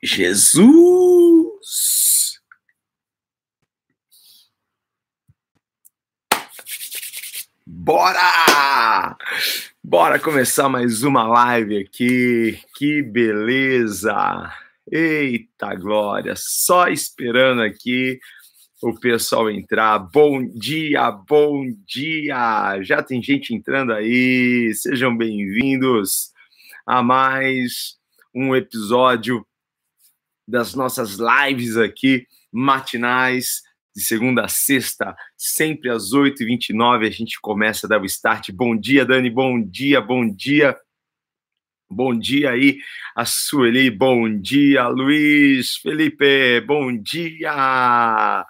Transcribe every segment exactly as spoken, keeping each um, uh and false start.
Jesus. Bora! Bora começar mais uma live aqui. Que beleza! Eita glória! Só esperando aqui o pessoal entrar. Bom dia, bom dia! Já tem gente entrando aí. Sejam bem-vindos a mais um episódio das nossas lives aqui, matinais, de segunda a sexta, sempre às oito e vinte e nove, a gente começa a dar o start. Bom dia, Dani, bom dia, bom dia. Bom dia aí, a Sueli, bom dia, Luiz, Felipe, bom dia.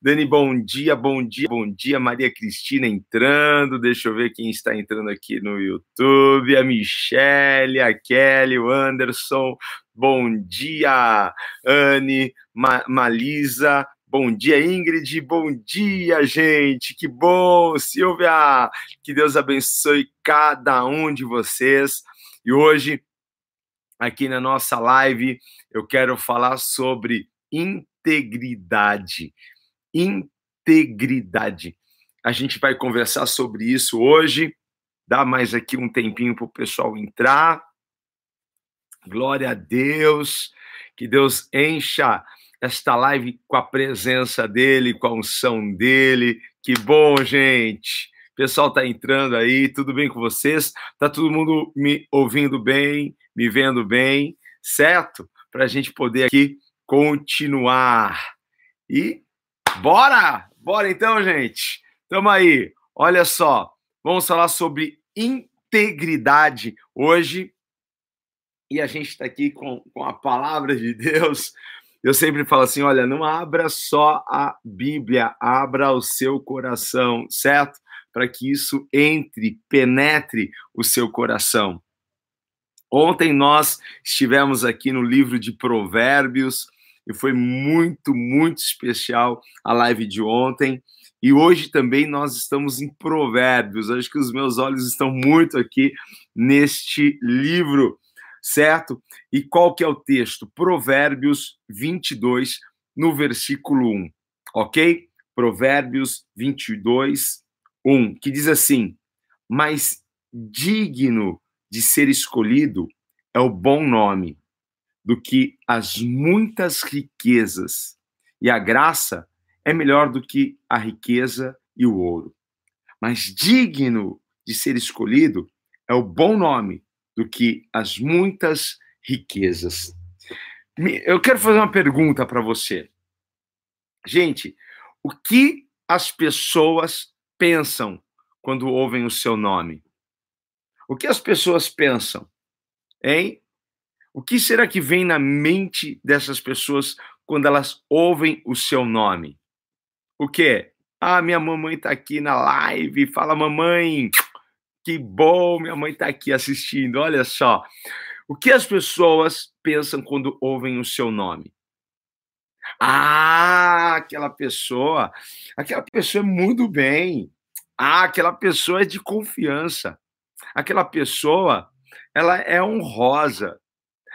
Dani, bom dia, bom dia, bom dia. Maria Cristina entrando, deixa eu ver quem está entrando aqui no YouTube. A Michele, a Kelly, o Anderson, bom dia. Anne, Ma- Malisa, bom dia, Ingrid, bom dia, gente. Que bom, Silvia. Que Deus abençoe cada um de vocês. E hoje, aqui na nossa live, eu quero falar sobre integridade. Integridade. A gente vai conversar sobre isso hoje. Dá mais aqui um tempinho para o pessoal entrar. Glória a Deus. Que Deus encha esta live com a presença dele, com a unção dele. Que bom, gente. O pessoal está entrando aí. Tudo bem com vocês? Está todo mundo me ouvindo bem, me vendo bem, certo? Para a gente poder aqui continuar. E bora! Bora então, gente! Tamo aí! Olha só, vamos falar sobre integridade hoje. E a gente está aqui com, com a palavra de Deus. Eu sempre falo assim, olha, não abra só a Bíblia, abra o seu coração, certo? Para que isso entre, penetre o seu coração. Ontem nós estivemos aqui no livro de Provérbios, e foi muito, muito especial a live de ontem. E hoje também nós estamos em Provérbios. Acho que os meus olhos estão muito aqui neste livro, certo? E qual que é o texto? Provérbios vinte e dois, no versículo um, ok? Provérbios vinte e dois, um, que diz assim: mas digno de ser escolhido é o bom nome, do que as muitas riquezas, e a graça é melhor do que a riqueza e o ouro. Mas digno de ser escolhido é o bom nome do que as muitas riquezas. Eu quero fazer uma pergunta para você. Gente, o que as pessoas pensam quando ouvem o seu nome? O que as pessoas pensam, hein? O que será que vem na mente dessas pessoas quando elas ouvem o seu nome? O quê? Ah, minha mamãe está aqui na live. Fala, mamãe. Que bom, minha mãe está aqui assistindo. Olha só. O que as pessoas pensam quando ouvem o seu nome? Ah, aquela pessoa. Aquela pessoa é muito bem. Ah, aquela pessoa é de confiança. Aquela pessoa, ela é honrosa.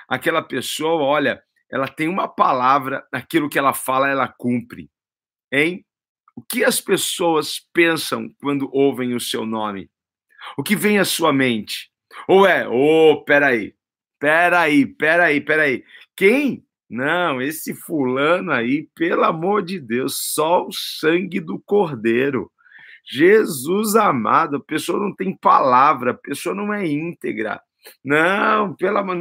Aquela pessoa, olha, ela tem uma palavra, aquilo que ela fala, ela cumpre. Hein? O que as pessoas pensam quando ouvem o seu nome? O que vem à sua mente? Ou é, oh, peraí, peraí, peraí, peraí. Quem? Não, esse fulano aí, pelo amor de Deus, só o sangue do Cordeiro. Jesus amado, a pessoa não tem palavra, a pessoa não é íntegra. Não, pela não,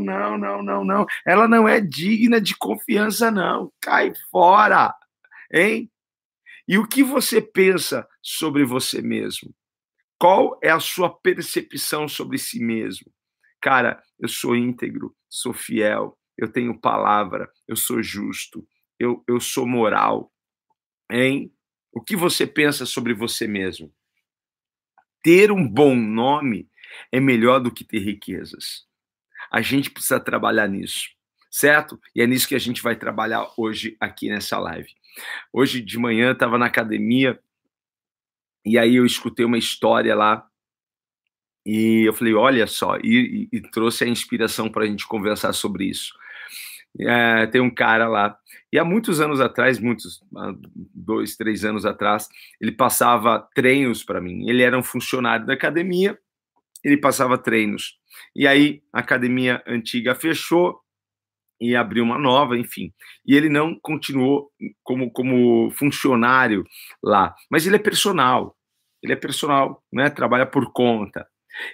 não, não, não, não. Ela não é digna de confiança, não. Cai fora, hein? E o que você pensa sobre você mesmo? Qual é a sua percepção sobre si mesmo? Cara, eu sou íntegro, sou fiel, eu tenho palavra, eu sou justo, eu, eu sou moral, hein? O que você pensa sobre você mesmo? Ter um bom nome é melhor do que ter riquezas. A gente precisa trabalhar nisso, certo? E é nisso que a gente vai trabalhar hoje aqui nessa live. Hoje de manhã eu estava na academia e aí eu escutei uma história lá e eu falei, olha só, e, e, e trouxe a inspiração para a gente conversar sobre isso. é, tem um cara lá. E há muitos anos atrás, muitos, dois, três anos atrás, ele passava treinos para mim. Ele era um funcionário da academia, ele passava treinos. E aí a academia antiga fechou e abriu uma nova, enfim. E ele não continuou como, como funcionário lá. Mas ele é personal. Ele é personal, né? Trabalha por conta.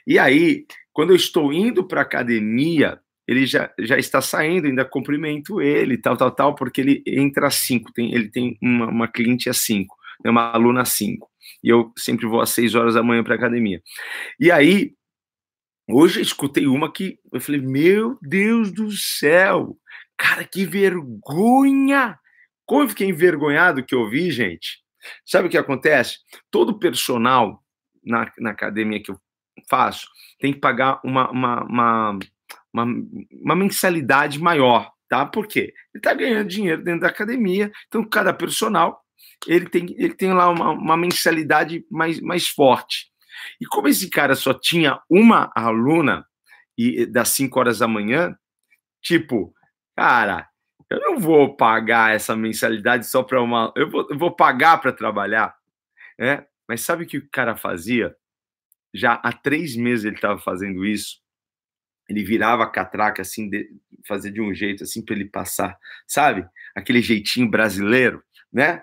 E aí, quando eu estou indo para a academia, ele já, já está saindo, ainda cumprimento ele, tal, tal, tal, porque ele entra às cinco, tem, ele tem uma, uma cliente às cinco, né, uma aluna às cinco, e eu sempre vou às seis horas da manhã para a academia. E aí, hoje eu escutei uma que eu falei, meu Deus do céu, cara, que vergonha! Como eu fiquei envergonhado que eu vi, gente. Sabe o que acontece? Todo personal na, na academia que eu faço tem que pagar uma... uma, uma Uma, uma mensalidade maior, tá? Por quê? Ele tá ganhando dinheiro dentro da academia, então cada personal, ele tem, ele tem lá uma, uma mensalidade mais, mais forte. E como esse cara só tinha uma aluna, e, das cinco horas da manhã, tipo, cara, eu não vou pagar essa mensalidade só para uma... Eu vou, eu vou pagar para trabalhar, né? Mas sabe o que o cara fazia? Já há três meses ele estava fazendo isso. Ele virava a catraca, assim, de, fazer de um jeito, assim, para ele passar, sabe? Aquele jeitinho brasileiro, né?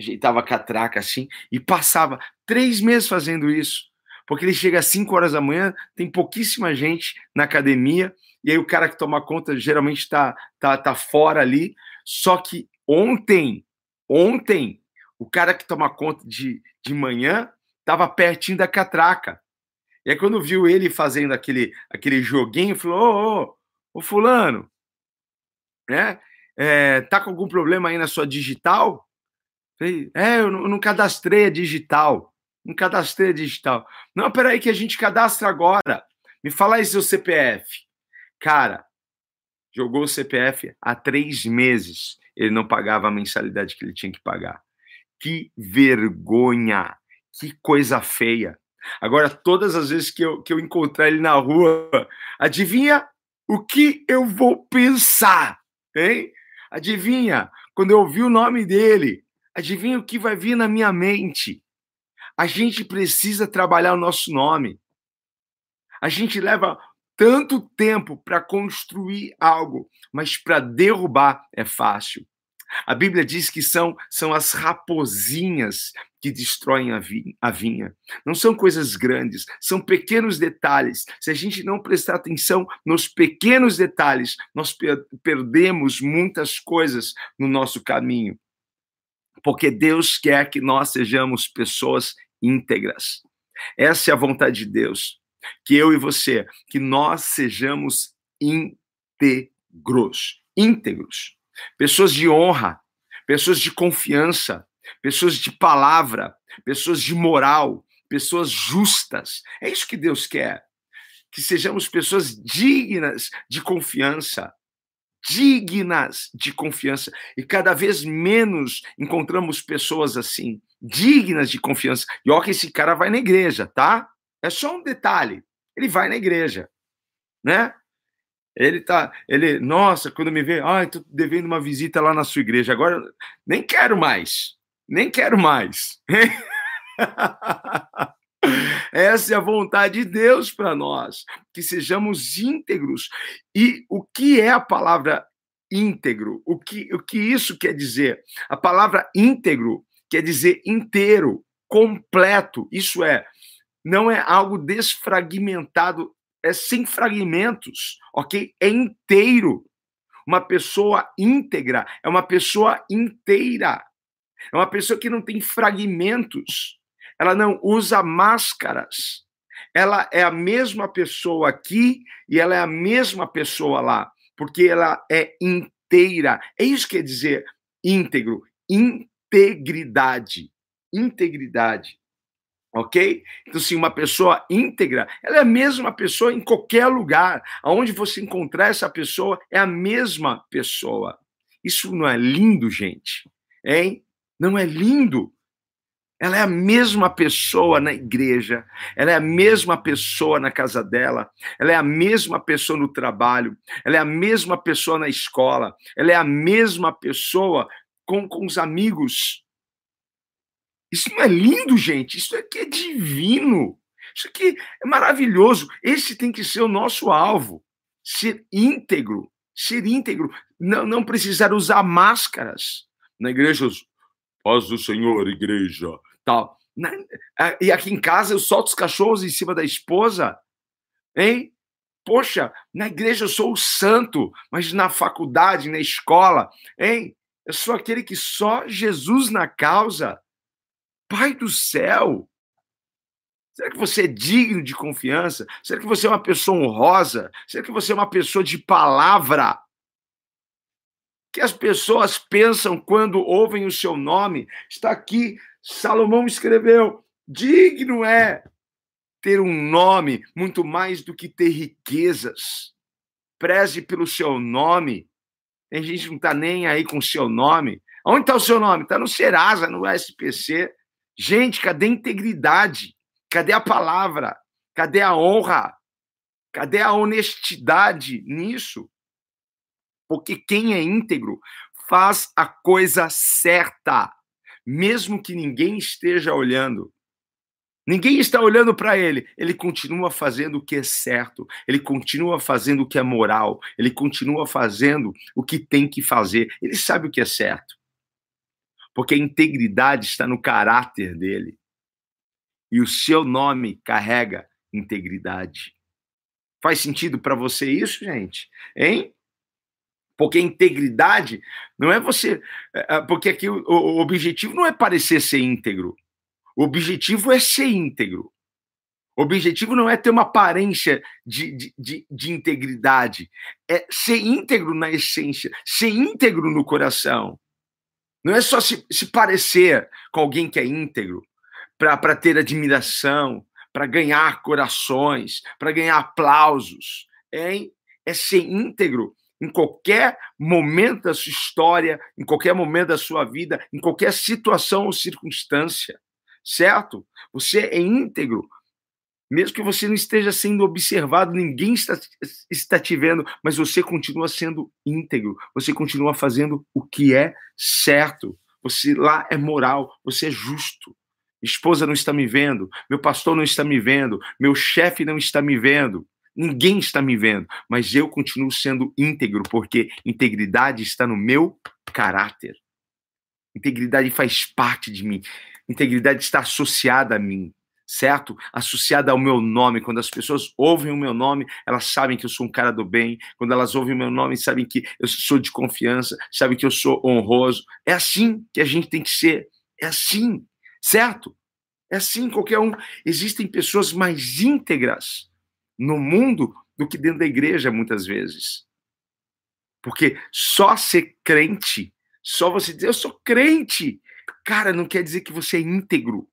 Ajeitava a catraca, assim, e passava três meses fazendo isso. Porque ele chega às cinco horas da manhã, tem pouquíssima gente na academia, e aí o cara que toma conta geralmente está tá, tá fora ali. Só que ontem, ontem, o cara que toma conta de, de manhã estava pertinho da catraca. E aí quando viu ele fazendo aquele, aquele joguinho, falou, ô, ô, ô fulano, né? É, tá com algum problema aí na sua digital? Falei, é, eu não, eu não cadastrei a digital, não cadastrei a digital. Não, peraí que a gente cadastra agora, me fala aí seu C P F. Cara, jogou o C P F há três meses, ele não pagava a mensalidade que ele tinha que pagar. Que vergonha, que coisa feia. Agora, todas as vezes que eu, que eu encontrar ele na rua, adivinha o que eu vou pensar, hein? Adivinha, quando eu ouvir o nome dele, adivinha o que vai vir na minha mente? A gente precisa trabalhar o nosso nome. A gente leva tanto tempo para construir algo, mas para derrubar é fácil. A Bíblia diz que são, são as raposinhas que destroem a vinha, a vinha. Não são coisas grandes, são pequenos detalhes. Se a gente não prestar atenção nos pequenos detalhes, nós per- perdemos muitas coisas no nosso caminho. Porque Deus quer que nós sejamos pessoas íntegras. Essa é a vontade de Deus. Que eu e você, que nós sejamos íntegros. Íntegros. Pessoas de honra, pessoas de confiança, pessoas de palavra, pessoas de moral, pessoas justas. É isso que Deus quer. Que sejamos pessoas dignas de confiança. Dignas de confiança. E cada vez menos encontramos pessoas assim, dignas de confiança. E olha que esse cara vai na igreja, tá? É só um detalhe. Ele vai na igreja, né? Ele tá, ele, nossa, quando me vê, ai, ah, tô devendo uma visita lá na sua igreja, agora nem quero mais, nem quero mais. Essa é a vontade de Deus para nós, que sejamos íntegros. E o que é a palavra íntegro? O que, o que isso quer dizer? A palavra íntegro quer dizer inteiro, completo, isso é, não é algo desfragmentado, é sem fragmentos, ok? É inteiro. Uma pessoa íntegra é uma pessoa inteira. É uma pessoa que não tem fragmentos. Ela não usa máscaras. Ela é a mesma pessoa aqui e ela é a mesma pessoa lá, porque ela é inteira. É isso que quer dizer íntegro. Integridade. Integridade. Ok? Então, sim, uma pessoa íntegra, ela é a mesma pessoa em qualquer lugar. Aonde você encontrar essa pessoa, é a mesma pessoa. Isso não é lindo, gente? Hein? Não é lindo? Ela é a mesma pessoa na igreja, ela é a mesma pessoa na casa dela, ela é a mesma pessoa no trabalho, ela é a mesma pessoa na escola, ela é a mesma pessoa com, com os amigos. Isso não é lindo, gente? Isso aqui é divino. Isso aqui é maravilhoso. Esse tem que ser o nosso alvo. Ser íntegro. Ser íntegro. Não, não precisar usar máscaras. Na igreja, paz do Senhor, igreja. Tal. Na, e aqui em casa eu solto os cachorros em cima da esposa. Hein? Poxa, na igreja eu sou o santo, mas na faculdade, na escola, hein? Eu sou aquele que só Jesus na causa. Pai do céu, será que você é digno de confiança? Será que você é uma pessoa honrosa? Será que você é uma pessoa de palavra? Que as pessoas pensam quando ouvem o seu nome? Está aqui, Salomão escreveu, digno é ter um nome muito mais do que ter riquezas. Preze pelo seu nome. A gente não está nem aí com o seu nome. Onde está o seu nome? Está no Serasa, no S P C. Gente, cadê a integridade? Cadê a palavra? Cadê a honra? Cadê a honestidade nisso? Porque quem é íntegro faz a coisa certa, mesmo que ninguém esteja olhando. Ninguém está olhando para ele. Ele continua fazendo o que é certo. Ele continua fazendo o que é moral. Ele continua fazendo o que tem que fazer. Ele sabe o que é certo. Porque a integridade está no caráter dele. E o seu nome carrega integridade. Faz sentido para você isso, gente? Hein? Porque a integridade não é você... Porque aqui o, o objetivo não é parecer ser íntegro. O objetivo é ser íntegro. O objetivo não é ter uma aparência de, de, de, de integridade. É ser íntegro na essência. Ser íntegro no coração. Não é só se, se parecer com alguém que é íntegro para ter admiração, para ganhar corações, para ganhar aplausos. Hein? É ser íntegro em qualquer momento da sua história, em qualquer momento da sua vida, em qualquer situação ou circunstância. Certo? Você é íntegro. Mesmo que você não esteja sendo observado, ninguém está, está te vendo, mas você continua sendo íntegro, você continua fazendo o que é certo, você lá é moral, você é justo. Minha esposa não está me vendo, meu pastor não está me vendo, meu chefe não está me vendo, ninguém está me vendo, mas eu continuo sendo íntegro, porque integridade está no meu caráter. Integridade faz parte de mim, integridade está associada a mim. Certo? Associada ao meu nome. Quando as pessoas ouvem o meu nome, elas sabem que eu sou um cara do bem. Quando elas ouvem o meu nome, sabem que eu sou de confiança, sabem que eu sou honroso. É assim que a gente tem que ser. É assim. Certo? É assim qualquer um. Existem pessoas mais íntegras no mundo do que dentro da igreja, muitas vezes. Porque só ser crente, só você dizer, eu sou crente, cara, não quer dizer que você é íntegro.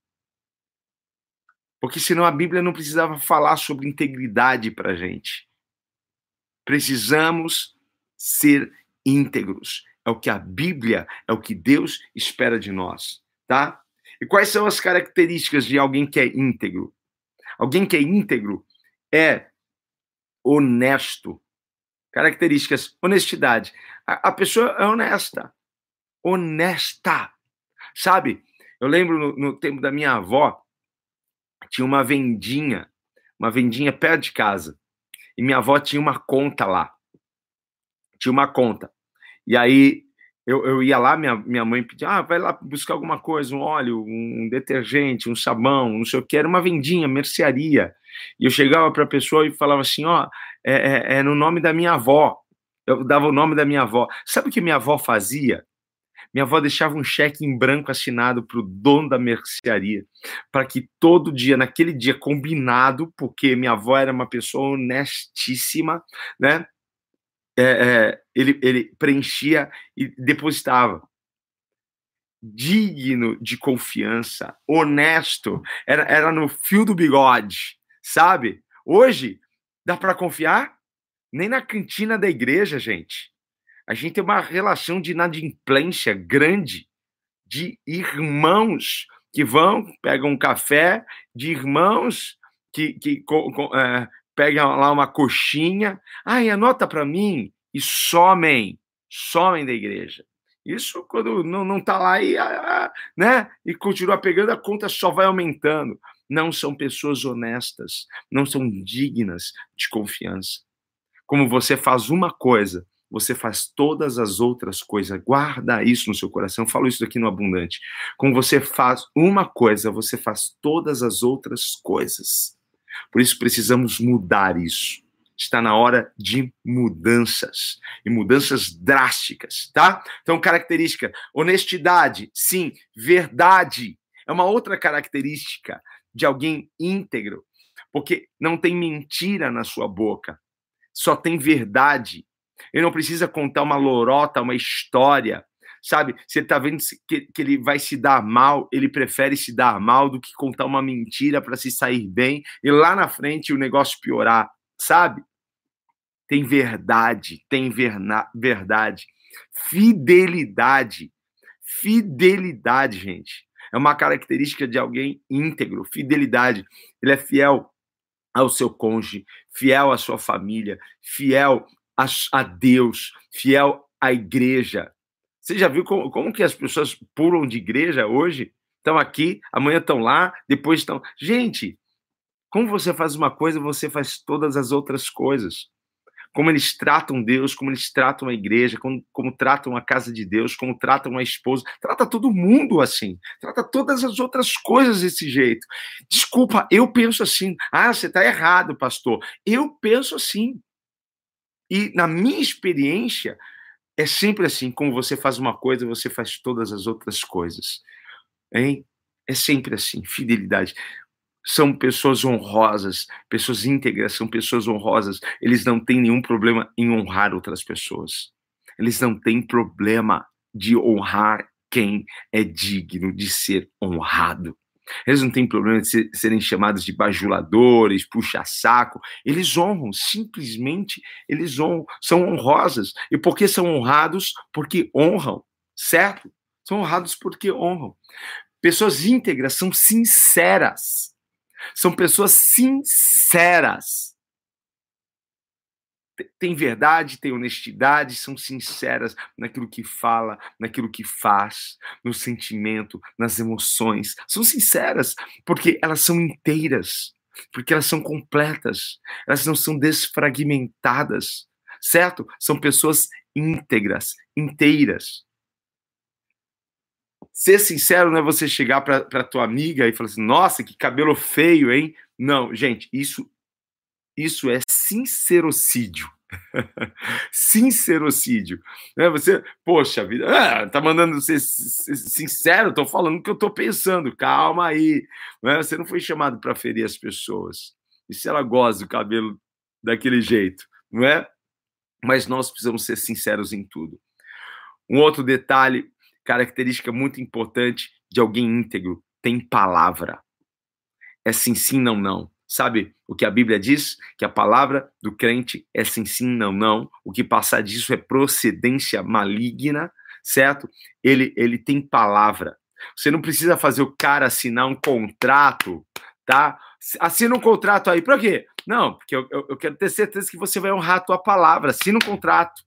Porque senão a Bíblia não precisava falar sobre integridade para a gente. Precisamos ser íntegros. É o que a Bíblia, é o que Deus espera de nós, tá? E quais são as características de alguém que é íntegro? Alguém que é íntegro é honesto. Características, honestidade. A, a pessoa é honesta. Honesta. Sabe, eu lembro no, no tempo da minha avó, tinha uma vendinha, uma vendinha perto de casa. E minha avó tinha uma conta lá. Tinha uma conta. E aí eu, eu ia lá, minha, minha mãe pedia, ah, vai lá buscar alguma coisa, um óleo, um detergente, um sabão, não sei o que. Era uma vendinha, mercearia. E eu chegava para a pessoa e falava assim, ó, oh, é, é, é no nome da minha avó. Eu dava o nome da minha avó. Sabe o que minha avó fazia? Minha avó deixava um cheque em branco assinado para o dono da mercearia, para que todo dia, naquele dia combinado, porque minha avó era uma pessoa honestíssima, né? É, é, ele, ele preenchia e depositava. Digno de confiança, honesto, era, era no fio do bigode, sabe? Hoje, dá para confiar? Nem na cantina da igreja, gente. A gente tem uma relação de inadimplência grande, de irmãos que vão, pegam um café, de irmãos que, que com, com, é, pegam lá uma coxinha, ai, anota para mim, e somem, somem da igreja. Isso quando não está lá e, né, e continua pegando, a conta só vai aumentando. Não são pessoas honestas, não são dignas de confiança. Como você faz uma coisa, você faz todas as outras coisas. Guarda isso no seu coração. Eu falo isso aqui no Abundante. Como você faz uma coisa, você faz todas as outras coisas. Por isso precisamos mudar isso. Está na hora de mudanças, e mudanças drásticas, tá? Então, característica, honestidade, sim, verdade, é uma outra característica de alguém íntegro, porque não tem mentira na sua boca, só tem verdade. Ele não precisa contar uma lorota, uma história, sabe? Se ele está vendo que, que ele vai se dar mal, ele prefere se dar mal do que contar uma mentira para se sair bem e lá na frente o negócio piorar. Sabe? Tem verdade, tem verna- verdade. Fidelidade. Fidelidade, gente. É uma característica de alguém íntegro. Fidelidade. Ele é fiel ao seu cônjuge, fiel à sua família, fiel a, a Deus, fiel à igreja. Você já viu como, como que as pessoas pulam de igreja hoje? Estão aqui, amanhã estão lá, depois estão... Gente... Como você faz uma coisa, você faz todas as outras coisas. Como eles tratam Deus, como eles tratam a igreja, como, como tratam a casa de Deus, como tratam a esposa. Trata todo mundo assim. Trata todas as outras coisas desse jeito. Desculpa, eu penso assim. Ah, você está errado, pastor. Eu penso assim. E na minha experiência, é sempre assim. Como você faz uma coisa, você faz todas as outras coisas. Hein? É sempre assim. Fidelidade. São pessoas honrosas, pessoas íntegras, são pessoas honrosas. Eles não têm nenhum problema em honrar outras pessoas. Eles não têm problema de honrar quem é digno de ser honrado. Eles não têm problema de ser, serem chamados de bajuladores, puxa-saco. Eles honram, simplesmente eles honram, são honrosas. E por que são honrados? Porque honram, certo? São honrados porque honram. Pessoas íntegras são sinceras. São pessoas sinceras. Tem verdade, tem honestidade, são sinceras naquilo que fala, naquilo que faz, no sentimento, nas emoções. São sinceras porque elas são inteiras, porque elas são completas, elas não são desfragmentadas, certo? São pessoas íntegras, inteiras. Ser sincero não é você chegar para tua amiga e falar assim, nossa, que cabelo feio, hein? Não, gente, isso, isso é sincerocídio. Sincerocídio. Né? Você, poxa vida, ah, tá mandando ser sincero, tô falando o que eu tô pensando, calma aí. Né? Você não foi chamado para ferir as pessoas. E se ela gosta do cabelo daquele jeito, não é? Mas nós precisamos ser sinceros em tudo. Um outro detalhe, característica muito importante de alguém íntegro, tem palavra. É sim, sim, não, não. Sabe o que a Bíblia diz? Que a palavra do crente é sim, sim, não, não. O que passar disso é procedência maligna, certo? Ele, ele tem palavra. Você não precisa fazer o cara assinar um contrato, tá? Assina um contrato aí, pra quê? Não, porque eu, eu, eu quero ter certeza que você vai honrar a tua palavra. Assina um contrato.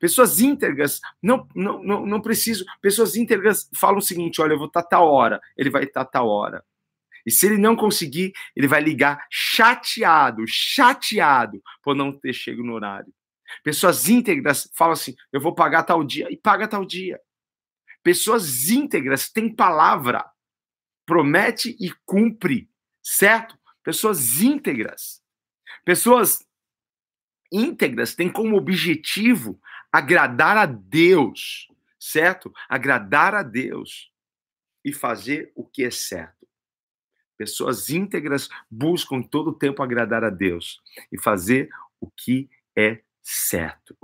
Pessoas íntegras, não, não, não, não preciso, pessoas íntegras falam o seguinte, olha, eu vou estar tal hora, ele vai estar tal hora. E se ele não conseguir, ele vai ligar chateado, chateado por não ter chego no horário. Pessoas íntegras falam assim, eu vou pagar tal dia, e paga tal dia. Pessoas íntegras têm palavra, promete e cumpre, certo? Pessoas íntegras, pessoas íntegras têm como objetivo agradar a Deus, certo? Agradar a Deus e fazer o que é certo. Pessoas íntegras buscam todo o tempo agradar a Deus e fazer o que é certo.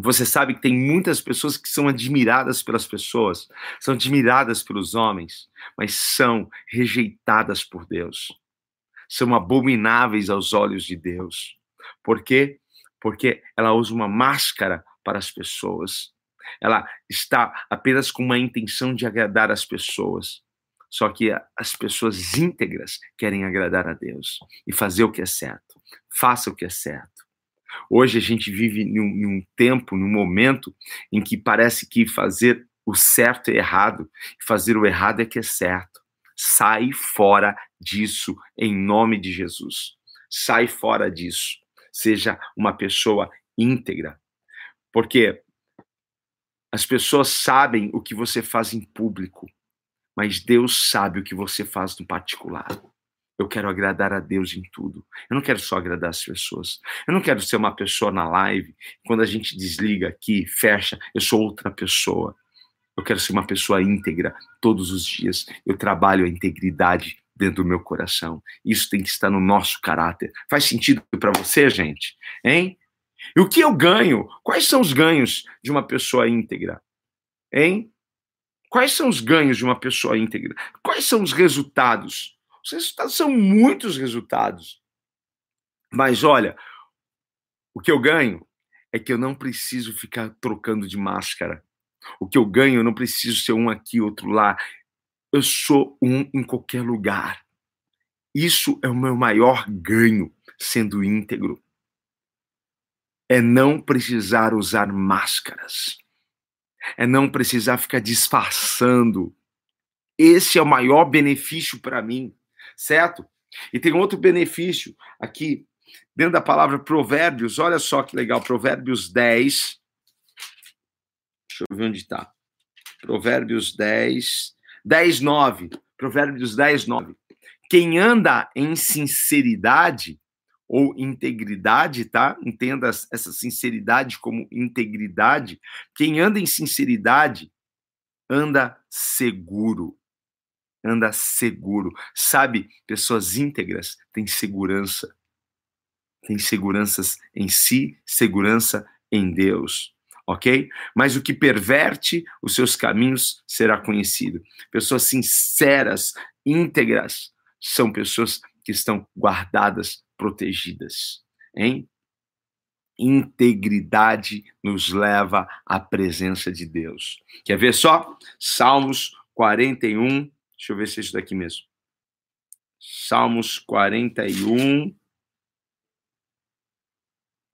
Você sabe que tem muitas pessoas que são admiradas pelas pessoas, são admiradas pelos homens, mas são rejeitadas por Deus. São abomináveis aos olhos de Deus. Por quê? Porque ela usa uma máscara para as pessoas. Ela está apenas com uma intenção de agradar as pessoas. Só que as pessoas íntegras querem agradar a Deus e fazer o que é certo. Faça o que é certo. Hoje a gente vive num, num tempo, num momento em que parece que fazer o certo é errado, fazer o errado é que é certo. Sai fora disso em nome de Jesus. Sai fora disso. Seja uma pessoa íntegra. Porque as pessoas sabem o que você faz em público, mas Deus sabe o que você faz no particular. Eu quero agradar a Deus em tudo. Eu não quero só agradar as pessoas. Eu não quero ser uma pessoa na live, quando a gente desliga aqui, fecha, eu sou outra pessoa. Eu quero ser uma pessoa íntegra todos os dias. Eu trabalho a integridade dentro do meu coração. Isso tem que estar no nosso caráter. Faz sentido para você, gente? Hein? E o que eu ganho? Quais são os ganhos de uma pessoa íntegra? Hein? Quais são os ganhos de uma pessoa íntegra? Quais são os resultados? Os resultados são muitos resultados. Mas olha, o que eu ganho é que eu não preciso ficar trocando de máscara. O que eu ganho, eu não preciso ser um aqui, outro lá. Eu sou um em qualquer lugar. Isso é o meu maior ganho, sendo íntegro. É não precisar usar máscaras. É não precisar ficar disfarçando. Esse é o maior benefício para mim, certo? E tem outro benefício aqui, dentro da palavra Provérbios. Olha só que legal, Provérbios dez. Deixa eu ver onde está. Provérbios dez, dez, nove. Provérbios dez, nove. Quem anda em sinceridade ou integridade, tá? Entenda essa sinceridade como integridade. Quem anda em sinceridade, anda seguro. Anda seguro. Sabe, pessoas íntegras têm segurança. Têm seguranças em si, segurança em Deus. Ok? Mas o que perverte os seus caminhos será conhecido. Pessoas sinceras, íntegras, são pessoas que estão guardadas, protegidas. Hein? Integridade nos leva à presença de Deus. Quer ver só? Salmos quarenta e um. Deixa eu ver se é isso daqui mesmo. Salmos quarenta e um.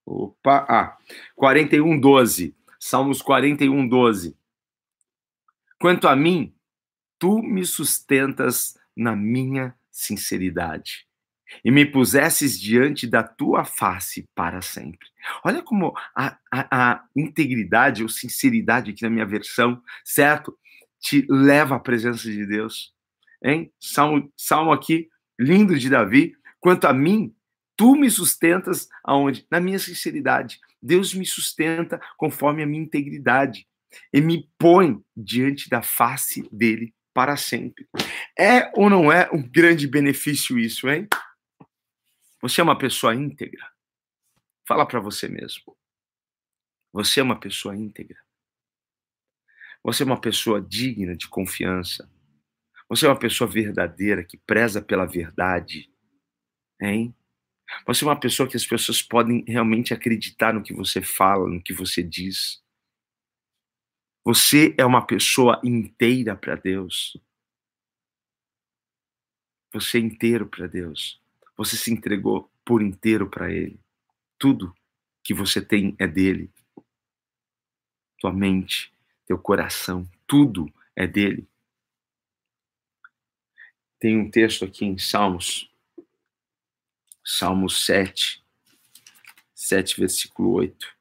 Opa! Ah, quarenta e um, doze. Salmos quarenta e um, doze. Quanto a mim, tu me sustentas na minha sinceridade e me pusesses diante da tua face para sempre. Olha como a, a, a integridade ou sinceridade aqui na minha versão, certo? Te leva à presença de Deus. Hein? Salmo, salmo aqui, lindo de Davi. Quanto a mim, tu me sustentas aonde? Na minha sinceridade. Deus me sustenta conforme a minha integridade e me põe diante da face dele para sempre. É ou não é um grande benefício isso, hein? Você é uma pessoa íntegra? Fala para você mesmo. Você é uma pessoa íntegra? Você é uma pessoa digna de confiança? Você é uma pessoa verdadeira que preza pela verdade? Hein? Você é uma pessoa que as pessoas podem realmente acreditar no que você fala, no que você diz. Você é uma pessoa inteira para Deus. Você é inteiro para Deus. Você se entregou por inteiro para Ele. Tudo que você tem é dele. Tua mente, teu coração, tudo é dele. Tem um texto aqui em Salmos. Salmo sete, sete, versículo oito.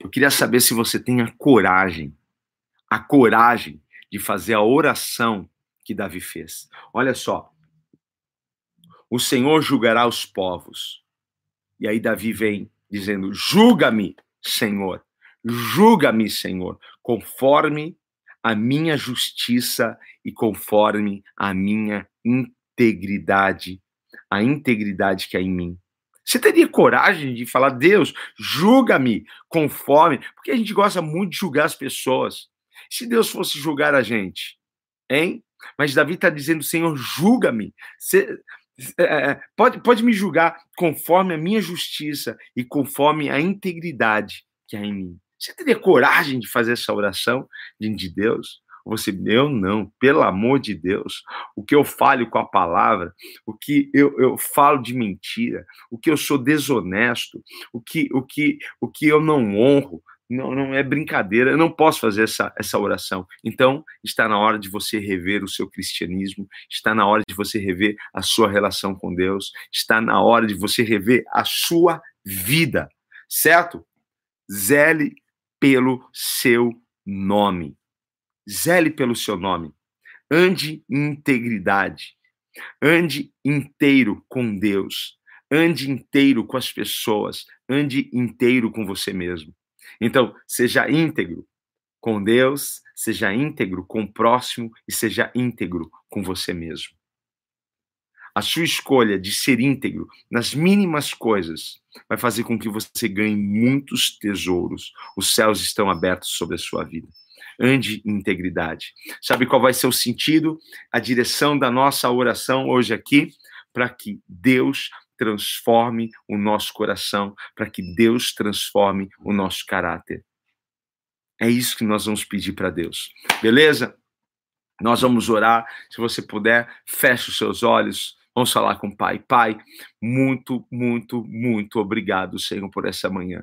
Eu queria saber se você tem a coragem, a coragem de fazer a oração que Davi fez. Olha só. O Senhor julgará os povos. E aí Davi vem dizendo, julga-me, Senhor, julga-me, Senhor, conforme a minha justiça e conforme a minha integridade, a integridade que há em mim. Você teria coragem de falar, Deus, julga-me conforme... Porque a gente gosta muito de julgar as pessoas. Se Deus fosse julgar a gente, hein? Mas Davi está dizendo, Senhor, julga-me. Você, é, pode, pode me julgar conforme a minha justiça e conforme a integridade que há em mim. Você teria coragem de fazer essa oração diante de Deus? Você, eu não, pelo amor de Deus, o que eu falho com a palavra, o que eu, eu falo de mentira, o que eu sou desonesto, o que, o que, o que eu não honro, não, não é brincadeira, eu não posso fazer essa, essa oração. Então, está na hora de você rever o seu cristianismo, está na hora de você rever a sua relação com Deus, está na hora de você rever a sua vida, certo? Zele pelo seu nome. Zele pelo seu nome. Ande em integridade. Ande inteiro com Deus. Ande inteiro com as pessoas. Ande inteiro com você mesmo. Então, seja íntegro com Deus, seja íntegro com o próximo e seja íntegro com você mesmo. A sua escolha de ser íntegro nas mínimas coisas vai fazer com que você ganhe muitos tesouros. Os céus estão abertos sobre a sua vida. Ande em integridade. Sabe qual vai ser o sentido, a direção da nossa oração hoje aqui? Para que Deus transforme o nosso coração, para que Deus transforme o nosso caráter. É isso que nós vamos pedir para Deus. Beleza? Nós vamos orar. Se você puder, feche os seus olhos. Vamos falar com o Pai. Pai, muito, muito, muito obrigado, Senhor, por essa manhã.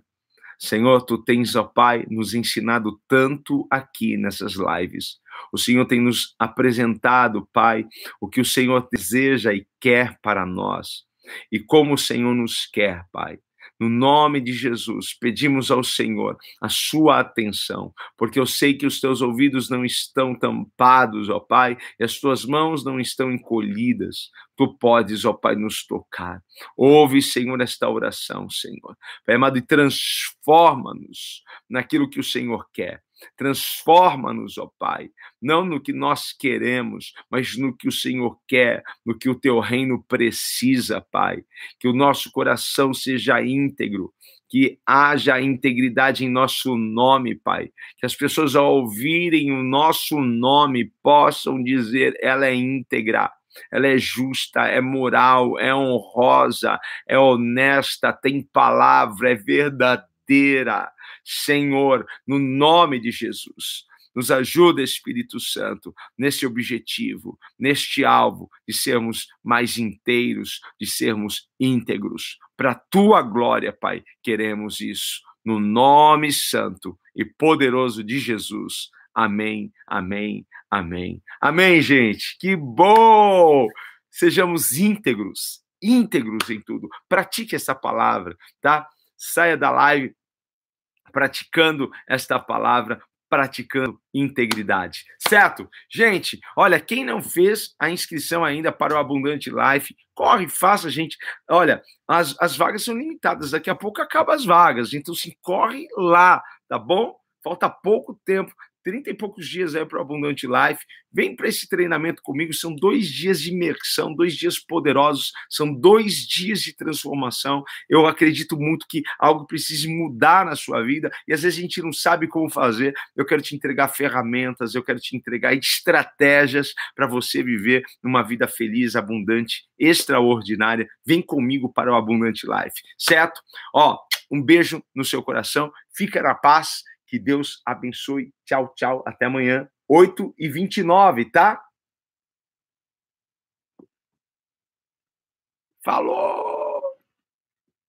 Senhor, Tu tens, ó Pai, nos ensinado tanto aqui nessas lives. O Senhor tem nos apresentado, Pai, o que o Senhor deseja e quer para nós. E como o Senhor nos quer, Pai. No nome de Jesus, pedimos ao Senhor a sua atenção, porque eu sei que os teus ouvidos não estão tampados, ó Pai, e as tuas mãos não estão encolhidas. Tu podes, ó Pai, nos tocar. Ouve, Senhor, esta oração, Senhor. Pai amado, e transforma-nos naquilo que o Senhor quer. Transforma-nos, ó Pai, não no que nós queremos, mas no que o Senhor quer, no que o teu reino precisa, Pai. Que o nosso coração seja íntegro, que haja integridade em nosso nome, Pai. Que as pessoas, ao ouvirem o nosso nome, possam dizer: ela é íntegra. Ela é justa, é moral, é honrosa, é honesta, tem palavra, é verdadeira. Senhor, no nome de Jesus, nos ajuda, Espírito Santo, nesse objetivo, neste alvo de sermos mais inteiros, de sermos íntegros. Para a tua glória, Pai, queremos isso, no nome santo e poderoso de Jesus. Amém, amém, amém. Amém, gente. Que bom! Sejamos íntegros, íntegros em tudo. Pratique essa palavra, tá? Saia da live praticando esta palavra, praticando integridade, certo? Gente, olha, quem não fez a inscrição ainda para o Abundante Life, corre, faça, gente. Olha, as, as vagas são limitadas, daqui a pouco acabam as vagas, então se corre lá, tá bom? Falta pouco tempo. trinta e poucos dias aí para o Abundante Life. Vem para esse treinamento comigo. São dois dias de imersão, dois dias poderosos, são dois dias de transformação. Eu acredito muito que algo precise mudar na sua vida e às vezes a gente não sabe como fazer. Eu quero te entregar ferramentas, eu quero te entregar estratégias para você viver uma vida feliz, abundante, extraordinária. Vem comigo para o Abundante Life, certo? Ó, um beijo no seu coração. Fica na paz. Que Deus abençoe. Tchau, tchau. Até amanhã, oito e vinte e nove, tá? Falou!